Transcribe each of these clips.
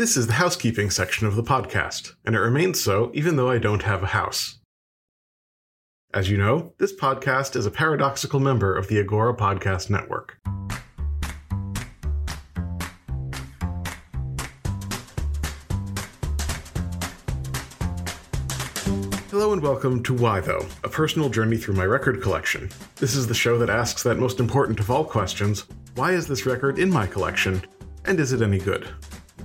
This is the housekeeping section of the podcast, and it remains so even though I don't have a house. As you know, this podcast is a paradoxical member of the Agora Podcast Network. Hello and welcome to Why Though?, a personal journey through my record collection. This is the show that asks that most important of all questions, why is this record in my collection, and is it any good?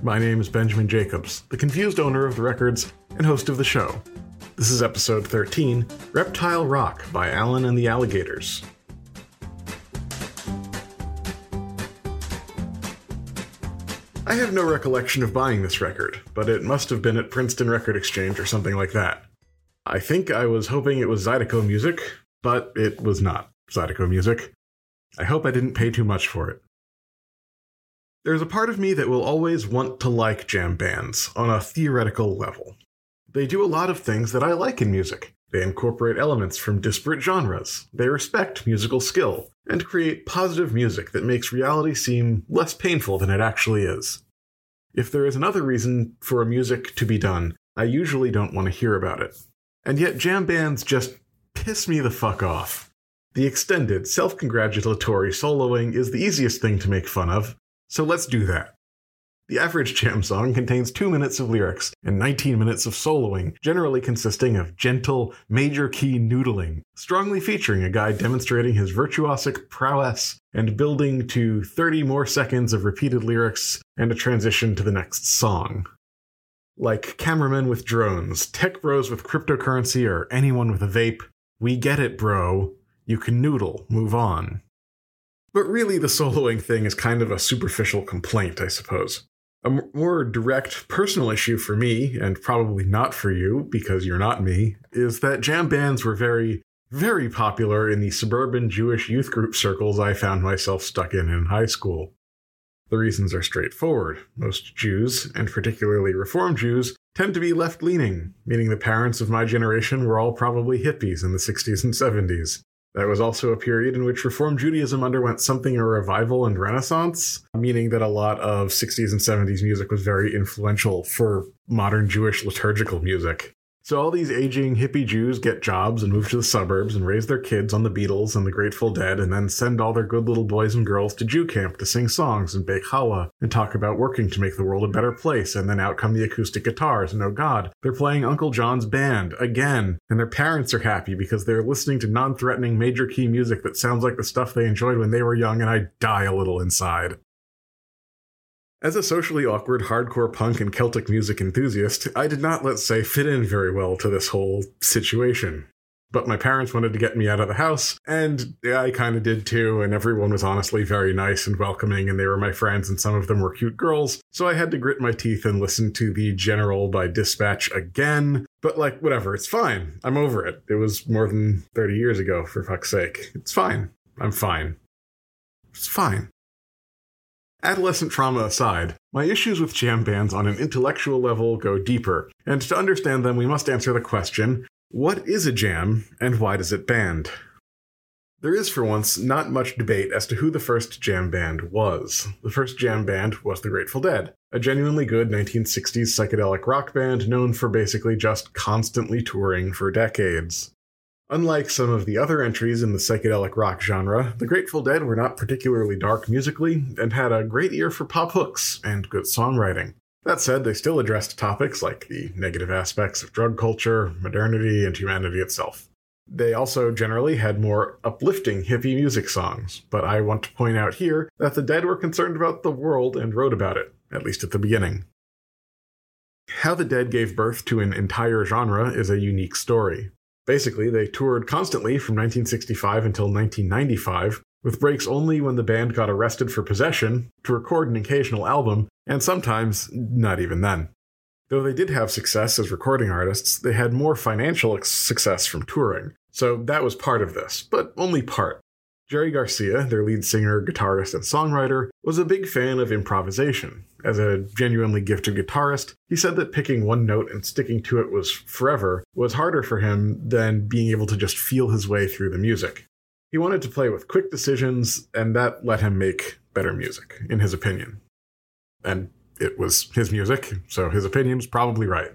My name is Benjamin Jacobs, the confused owner of the records and host of the show. This is episode 13, Reptile Rock by Alan and the Alligators. I have no recollection of buying this record, but it must have been at Princeton Record Exchange or something like that. I think I was hoping it was Zydeco music, but it was not Zydeco music. I hope I didn't pay too much for it. There's a part of me that will always want to like jam bands, on a theoretical level. They do a lot of things that I like in music. They incorporate elements from disparate genres, they respect musical skill, and create positive music that makes reality seem less painful than it actually is. If there is another reason for a music to be done, I usually don't want to hear about it. And yet jam bands just piss me the fuck off. The extended, self-congratulatory soloing is the easiest thing to make fun of, so let's do that. The average jam song contains 2 minutes of lyrics and 19 minutes of soloing, generally consisting of gentle, major key noodling, strongly featuring a guy demonstrating his virtuosic prowess and building to 30 more seconds of repeated lyrics and a transition to the next song. Like cameramen with drones, tech bros with cryptocurrency, or anyone with a vape, we get it, bro. You can noodle, move on. But really, the soloing thing is kind of a superficial complaint, I suppose. A more direct personal issue for me, and probably not for you, because you're not me, is that jam bands were very, very popular in the suburban Jewish youth group circles I found myself stuck in high school. The reasons are straightforward. Most Jews, and particularly Reform Jews, tend to be left-leaning, meaning the parents of my generation were all probably hippies in the 60s and 70s. That was also a period in which Reform Judaism underwent something of a revival and renaissance, meaning that a lot of 60s and 70s music was very influential for modern Jewish liturgical music. So all these aging hippie Jews get jobs and move to the suburbs and raise their kids on the Beatles and the Grateful Dead and then send all their good little boys and girls to Jew camp to sing songs and bake challah and talk about working to make the world a better place, and then out come the acoustic guitars and oh god, they're playing Uncle John's Band again, and their parents are happy because they're listening to non-threatening major key music that sounds like the stuff they enjoyed when they were young, and I die a little inside. As a socially awkward hardcore punk and Celtic music enthusiast, I did not, let's say, fit in very well to this whole situation. But my parents wanted to get me out of the house, and I kind of did too, and everyone was honestly very nice and welcoming, and they were my friends, and some of them were cute girls, so I had to grit my teeth and listen to The General by Dispatch again. But like, whatever, it's fine. I'm over it. It was more than 30 years ago, for fuck's sake. It's fine. I'm fine. It's fine. Adolescent trauma aside, my issues with jam bands on an intellectual level go deeper, and to understand them we must answer the question, what is a jam, and why does it band? There is, for once, not much debate as to who the first jam band was. The first jam band was the Grateful Dead, a genuinely good 1960s psychedelic rock band known for basically just constantly touring for decades. Unlike some of the other entries in the psychedelic rock genre, the Grateful Dead were not particularly dark musically and had a great ear for pop hooks and good songwriting. That said, they still addressed topics like the negative aspects of drug culture, modernity, and humanity itself. They also generally had more uplifting hippie music songs, but I want to point out here that the Dead were concerned about the world and wrote about it, at least at the beginning. How the Dead gave birth to an entire genre is a unique story. Basically, they toured constantly from 1965 until 1995, with breaks only when the band got arrested for possession to record an occasional album, and sometimes not even then. Though they did have success as recording artists, they had more financial success from touring, so that was part of this, but only part. Jerry Garcia, their lead singer, guitarist, and songwriter, was a big fan of improvisation. As a genuinely gifted guitarist, he said that picking one note and sticking to it was forever was harder for him than being able to just feel his way through the music. He wanted to play with quick decisions, and that let him make better music, in his opinion. And it was his music, so his opinion's probably right.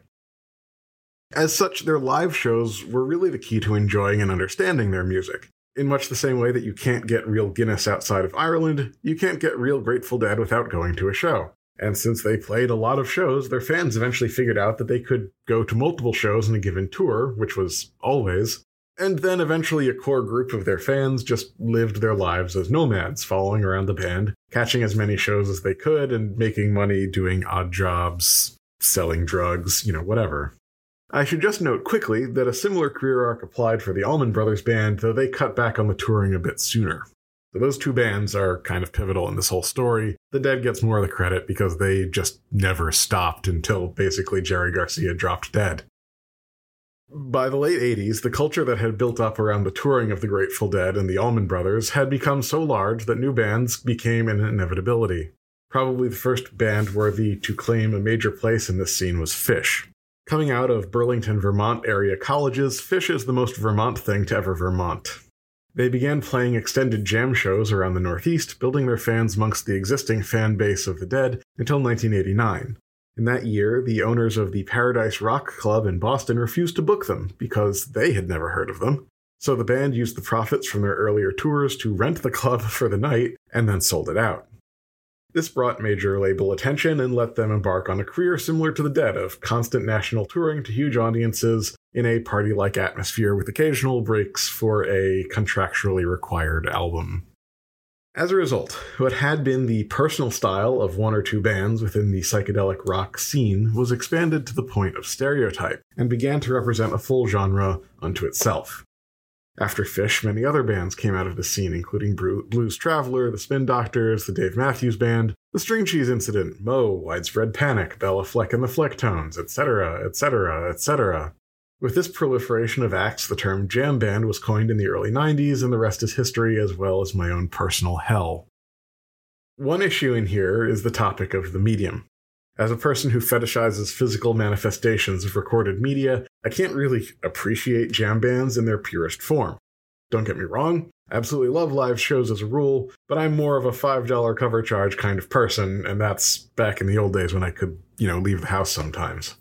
As such, their live shows were really the key to enjoying and understanding their music. In much the same way that you can't get real Guinness outside of Ireland, you can't get real Grateful Dead without going to a show. And since they played a lot of shows, their fans eventually figured out that they could go to multiple shows in a given tour, which was always. And then eventually a core group of their fans just lived their lives as nomads, following around the band, catching as many shows as they could, and making money doing odd jobs, selling drugs, whatever. I should just note quickly that a similar career arc applied for the Allman Brothers Band, though they cut back on the touring a bit sooner. So those two bands are kind of pivotal in this whole story. The Dead gets more of the credit because they just never stopped until basically Jerry Garcia dropped dead. By the late 80s, the culture that had built up around the touring of the Grateful Dead and the Allman Brothers had become so large that new bands became an inevitability. Probably the first band worthy to claim a major place in this scene was Phish. Coming out of Burlington, Vermont area colleges, Phish is the most Vermont thing to ever Vermont. They began playing extended jam shows around the Northeast, building their fans amongst the existing fan base of the Dead until 1989. In that year, the owners of the Paradise Rock Club in Boston refused to book them because they had never heard of them. So the band used the profits from their earlier tours to rent the club for the night and then sold it out. This brought major label attention and let them embark on a career similar to the Dead of constant national touring to huge audiences in a party-like atmosphere with occasional breaks for a contractually required album. As a result, what had been the personal style of one or two bands within the psychedelic rock scene was expanded to the point of stereotype and began to represent a full genre unto itself. After Phish, many other bands came out of the scene, including Blues Traveler, the Spin Doctors, the Dave Matthews Band, the String Cheese Incident, Moe, Widespread Panic, Bella Fleck and the Fleck Tones, etc., etc., etc. With this proliferation of acts, the term jam band was coined in the early 90s, and the rest is history, as well as my own personal hell. One issue in here is the topic of the medium. As a person who fetishizes physical manifestations of recorded media, I can't really appreciate jam bands in their purest form. Don't get me wrong, I absolutely love live shows as a rule, but I'm more of a $5 cover charge kind of person, and that's back in the old days when I could, leave the house sometimes.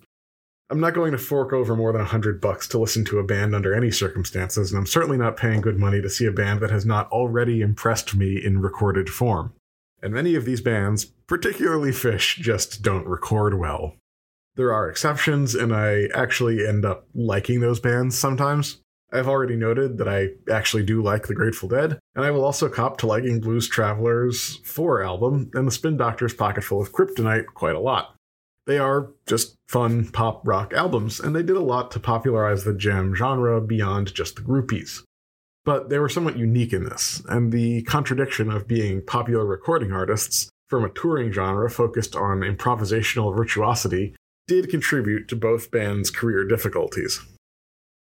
I'm not going to fork over more than $100 to listen to a band under any circumstances, and I'm certainly not paying good money to see a band that has not already impressed me in recorded form. And many of these bands, particularly Phish, just don't record well. There are exceptions, and I actually end up liking those bands sometimes. I've already noted that I actually do like the Grateful Dead, and I will also cop to liking Blues Traveler's 4 album and the Spin Doctor's Pocketful of Kryptonite quite a lot. They are just fun pop rock albums, and they did a lot to popularize the jam genre beyond just the groupies. But they were somewhat unique in this, and the contradiction of being popular recording artists from a touring genre focused on improvisational virtuosity did contribute to both bands' career difficulties.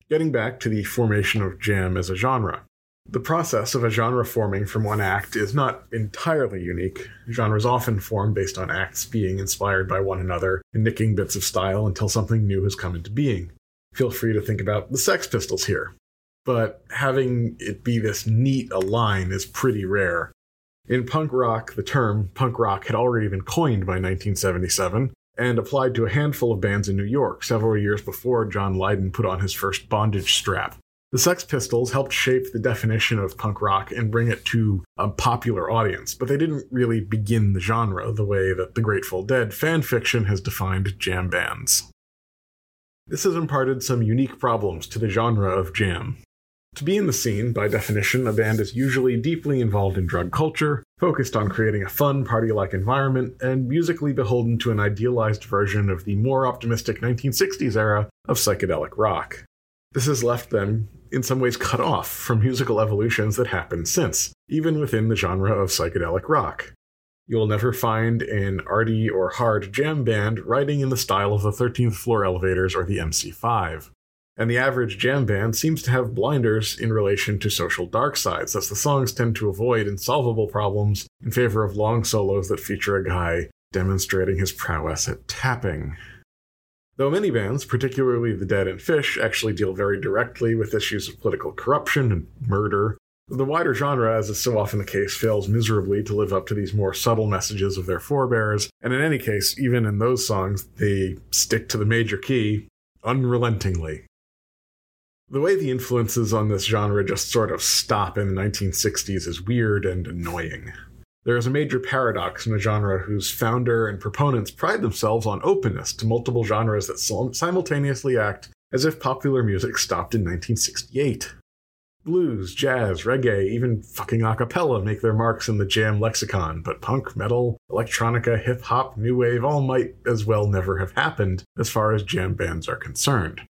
Getting back to the formation of jam as a genre. The process of a genre forming from one act is not entirely unique. Genres often form based on acts being inspired by one another and nicking bits of style until something new has come into being. Feel free to think about the Sex Pistols here. But having it be this neat a line is pretty rare. In punk rock, the term punk rock had already been coined by 1977 and applied to a handful of bands in New York several years before John Lydon put on his first bondage strap. The Sex Pistols helped shape the definition of punk rock and bring it to a popular audience, but they didn't really begin the genre the way that the Grateful Dead fan fiction has defined jam bands. This has imparted some unique problems to the genre of jam. To be in the scene, by definition, a band is usually deeply involved in drug culture, focused on creating a fun, party-like environment, and musically beholden to an idealized version of the more optimistic 1960s era of psychedelic rock. This has left them in some ways cut off from musical evolutions that happened since, even within the genre of psychedelic rock. You'll never find an arty or hard jam band riding in the style of the 13th Floor Elevators or the MC5. And the average jam band seems to have blinders in relation to social dark sides, as the songs tend to avoid insolvable problems in favor of long solos that feature a guy demonstrating his prowess at tapping. Though many bands, particularly the Dead and Phish, actually deal very directly with issues of political corruption and murder, the wider genre, as is so often the case, fails miserably to live up to these more subtle messages of their forebears, and in any case, even in those songs, they stick to the major key unrelentingly. The way the influences on this genre just sort of stop in the 1960s is weird and annoying. There is a major paradox in a genre whose founder and proponents pride themselves on openness to multiple genres that simultaneously act as if popular music stopped in 1968. Blues, jazz, reggae, even fucking acapella make their marks in the jam lexicon, but punk, metal, electronica, hip-hop, new wave all might as well never have happened as far as jam bands are concerned.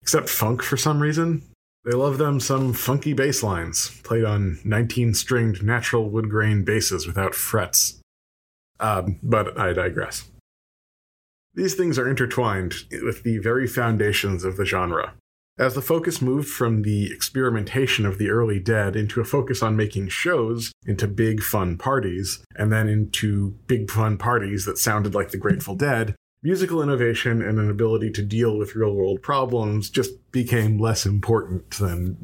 Except funk for some reason. They love them some funky bass lines, played on 19-stringed natural wood-grain basses without frets. But I digress. These things are intertwined with the very foundations of the genre. As the focus moved from the experimentation of the early Dead into a focus on making shows into big fun parties, and then into big fun parties that sounded like the Grateful Dead, musical innovation and an ability to deal with real-world problems just became less important than,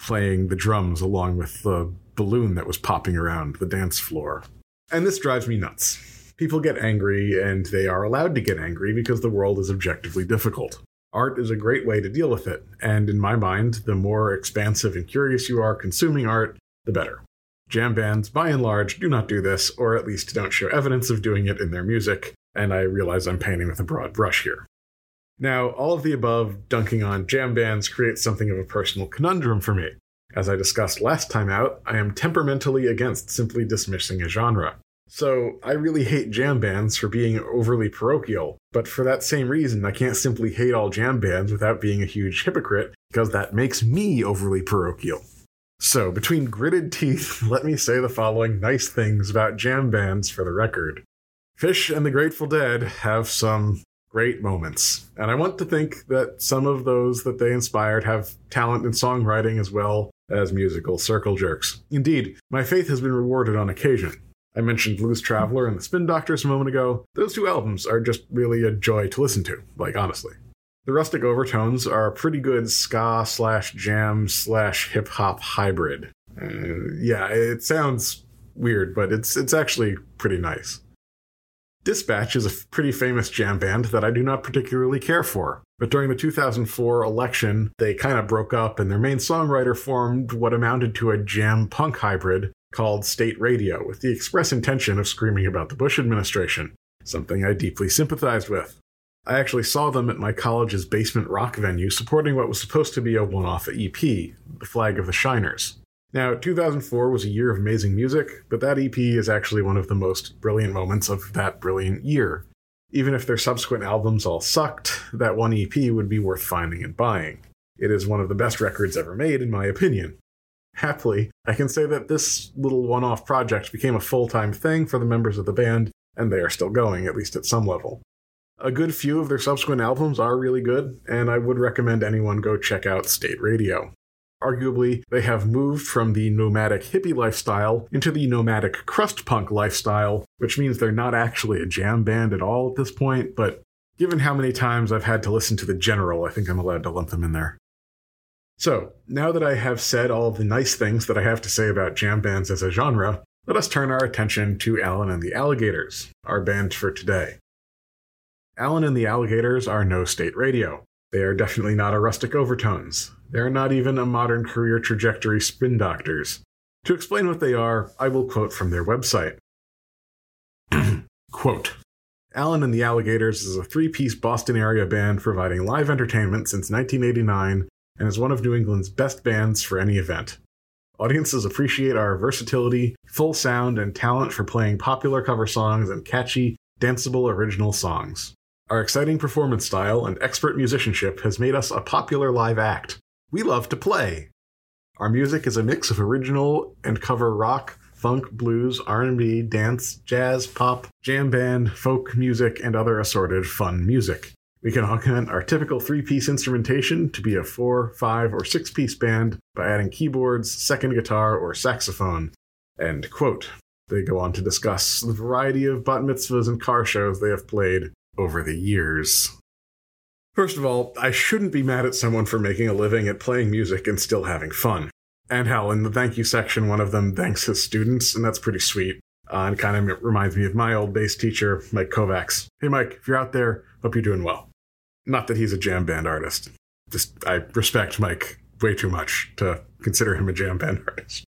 playing the drums along with the balloon that was popping around the dance floor. And this drives me nuts. People get angry, and they are allowed to get angry because the world is objectively difficult. Art is a great way to deal with it, and in my mind, the more expansive and curious you are consuming art, the better. Jam bands, by and large, do not do this, or at least don't show evidence of doing it in their music, and I realize I'm painting with a broad brush here. Now, all of the above dunking on jam bands creates something of a personal conundrum for me. As I discussed last time out, I am temperamentally against simply dismissing a genre. So, I really hate jam bands for being overly parochial, but for that same reason, I can't simply hate all jam bands without being a huge hypocrite, because that makes me overly parochial. So, between gritted teeth, let me say the following nice things about jam bands for the record. Phish and the Grateful Dead have some great moments, and I want to think that some of those that they inspired have talent in songwriting as well as musical circle jerks. Indeed, my faith has been rewarded on occasion. I mentioned Blues Traveler and the Spin Doctors a moment ago. Those two albums are just really a joy to listen to, like, honestly. The Rustic Overtones are a pretty good ska/jam/hip-hop hybrid. Yeah, it sounds weird, but it's actually pretty nice. Dispatch is a pretty famous jam band that I do not particularly care for, but during the 2004 election, they kind of broke up and their main songwriter formed what amounted to a jam-punk hybrid called State Radio, with the express intention of screaming about the Bush administration, something I deeply sympathized with. I actually saw them at my college's basement rock venue supporting what was supposed to be a one-off EP, The Flag of the Shiners. Now, 2004 was a year of amazing music, but that EP is actually one of the most brilliant moments of that brilliant year. Even if their subsequent albums all sucked, that one EP would be worth finding and buying. It is one of the best records ever made, in my opinion. Happily, I can say that this little one-off project became a full-time thing for the members of the band, and they are still going, at least at some level. A good few of their subsequent albums are really good, and I would recommend anyone go check out State Radio. Arguably, they have moved from the nomadic hippie lifestyle into the nomadic crust punk lifestyle, which means they're not actually a jam band at all at this point, but given how many times I've had to listen to The General, I think I'm allowed to lump them in there. So, now that I have said all of the nice things that I have to say about jam bands as a genre, let us turn our attention to Alan and the Alligators, our band for today. Alan and the Alligators are no State Radio. They are definitely not a Rustic Overtones. They are not even a modern career trajectory Spin Doctors. To explain what they are, I will quote from their website. Quote, Alan and the Alligators is a three-piece Boston area band providing live entertainment since 1989 and is one of New England's best bands for any event. Audiences appreciate our versatility, full sound, and talent for playing popular cover songs and catchy, danceable original songs. Our exciting performance style and expert musicianship has made us a popular live act. we love to play. Our music is a mix of original and cover rock, funk, blues, R&B, dance, jazz, pop, jam band, folk music, and other assorted fun music. We can augment our typical three-piece instrumentation to be a four, five, or six-piece band by adding keyboards, second guitar, or saxophone. End quote. They go on to discuss the variety of bat mitzvahs and car shows they have played over the years. First of all, I shouldn't be mad at someone for making a living at playing music and still having fun. And hell, in the thank you section, one of them thanks his students, and that's pretty sweet. And kind of reminds me of my old bass teacher, Mike Kovacs. Hey Mike, if you're out there, hope you're doing well. Not that he's a jam band artist. Just, I respect Mike way too much to consider him a jam band artist.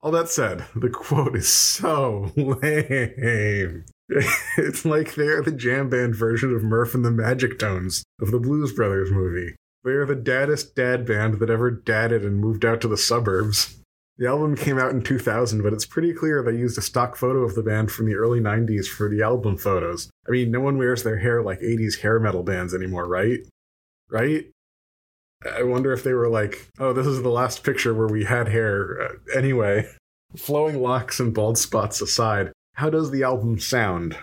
All that said, the quote is so lame. It's like they're the jam band version of Murph and the Magic Tones of the Blues Brothers movie. They are the daddest dad band that ever dadded and moved out to the suburbs. The album came out in 2000, but it's pretty clear they used a stock photo of the band from the early 90s for the album photos. I mean, no one wears their hair like 80s hair metal bands anymore, right? Right? I wonder if they were like, oh, this is the last picture where we had hair. Anyway, flowing locks and bald spots aside, how does the album sound?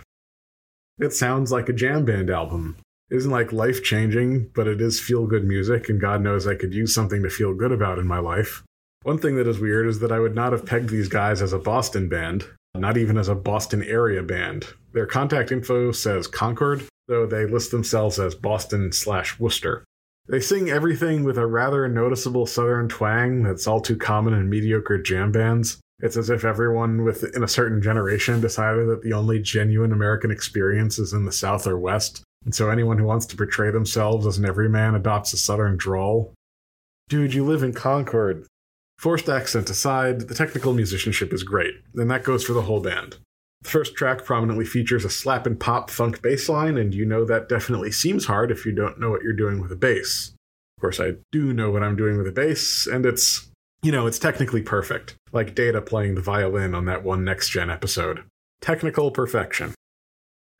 It sounds like a jam band album. It isn't like life-changing, but it is feel-good music, and God knows I could use something to feel good about in my life. One thing that is weird is that I would not have pegged these guys as a Boston band, not even as a Boston area band. Their contact info says Concord, though they list themselves as Boston/Worcester. They sing everything with a rather noticeable southern twang that's all too common in mediocre jam bands. It's as if everyone within a certain generation decided that the only genuine American experience is in the South or West, and so anyone who wants to portray themselves as an everyman adopts a southern drawl. Dude, you live in Concord. Forced accent aside, the technical musicianship is great, and that goes for the whole band. The first track prominently features a slap and pop funk bass line, and you know that definitely seems hard if you don't know what you're doing with a bass. Of course, I do know what I'm doing with a bass, and it's, you know, it's technically perfect, like Data playing the violin on that one Next Gen episode. Technical perfection.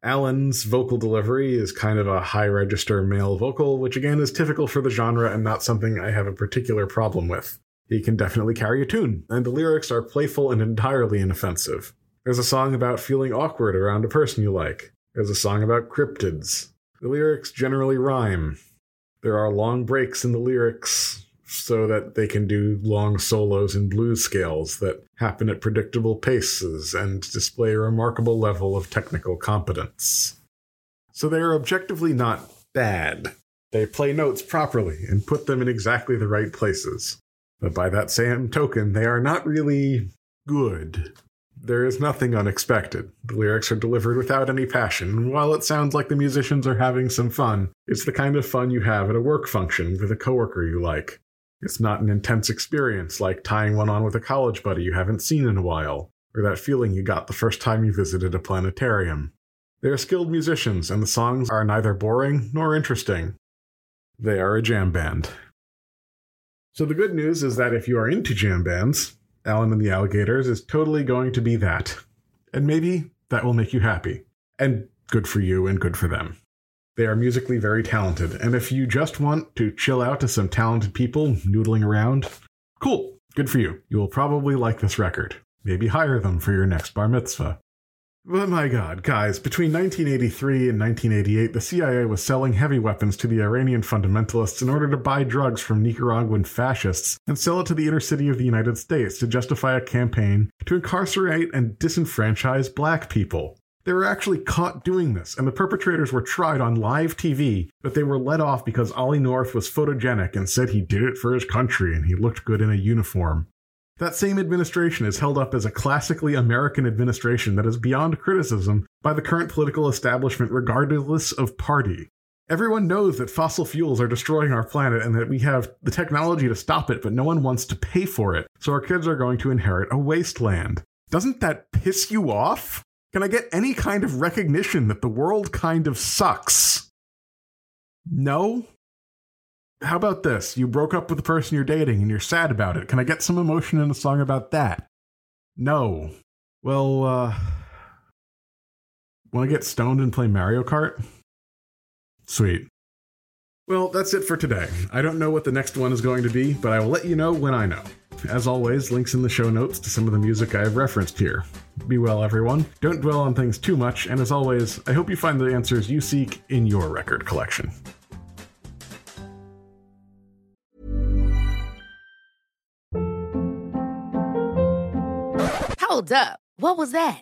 Alan's vocal delivery is kind of a high register male vocal, which again is typical for the genre and not something I have a particular problem with. He can definitely carry a tune, and the lyrics are playful and entirely inoffensive. There's a song about feeling awkward around a person you like. There's a song about cryptids. The lyrics generally rhyme. There are long breaks in the lyrics so that they can do long solos in blues scales that happen at predictable paces and display a remarkable level of technical competence. So they are objectively not bad. They play notes properly and put them in exactly the right places. But by that same token, they are not really good. There is nothing unexpected. The lyrics are delivered without any passion, and while it sounds like the musicians are having some fun, it's the kind of fun you have at a work function with a coworker you like. It's not an intense experience like tying one on with a college buddy you haven't seen in a while, or that feeling you got the first time you visited a planetarium. They are skilled musicians, and the songs are neither boring nor interesting. They are a jam band. So the good news is that if you are into jam bands, Alan and the Alligators is totally going to be that. And maybe that will make you happy. And good for you and good for them. They are musically very talented, and if you just want to chill out to some talented people noodling around, cool, good for you. You will probably like this record. Maybe hire them for your next bar mitzvah. But my God, guys, between 1983 and 1988, the CIA was selling heavy weapons to the Iranian fundamentalists in order to buy drugs from Nicaraguan fascists and sell it to the inner city of the United States to justify a campaign to incarcerate and disenfranchise black people. They were actually caught doing this, and the perpetrators were tried on live TV, but they were let off because Ollie North was photogenic and said he did it for his country and he looked good in a uniform. That same administration is held up as a classically American administration that is beyond criticism by the current political establishment regardless of party. Everyone knows that fossil fuels are destroying our planet and that we have the technology to stop it, but no one wants to pay for it, so our kids are going to inherit a wasteland. Doesn't that piss you off? Can I get any kind of recognition that the world kind of sucks? No? How about this? You broke up with the person you're dating and you're sad about it. Can I get some emotion in a song about that? No. Well, want to get stoned and play Mario Kart? Sweet. Well, that's it for today. I don't know what the next one is going to be, but I will let you know when I know. As always, links in the show notes to some of the music I have referenced here. Be well, everyone. Don't dwell on things too much, and as always, I hope you find the answers you seek in your record collection. Hold up. What was that?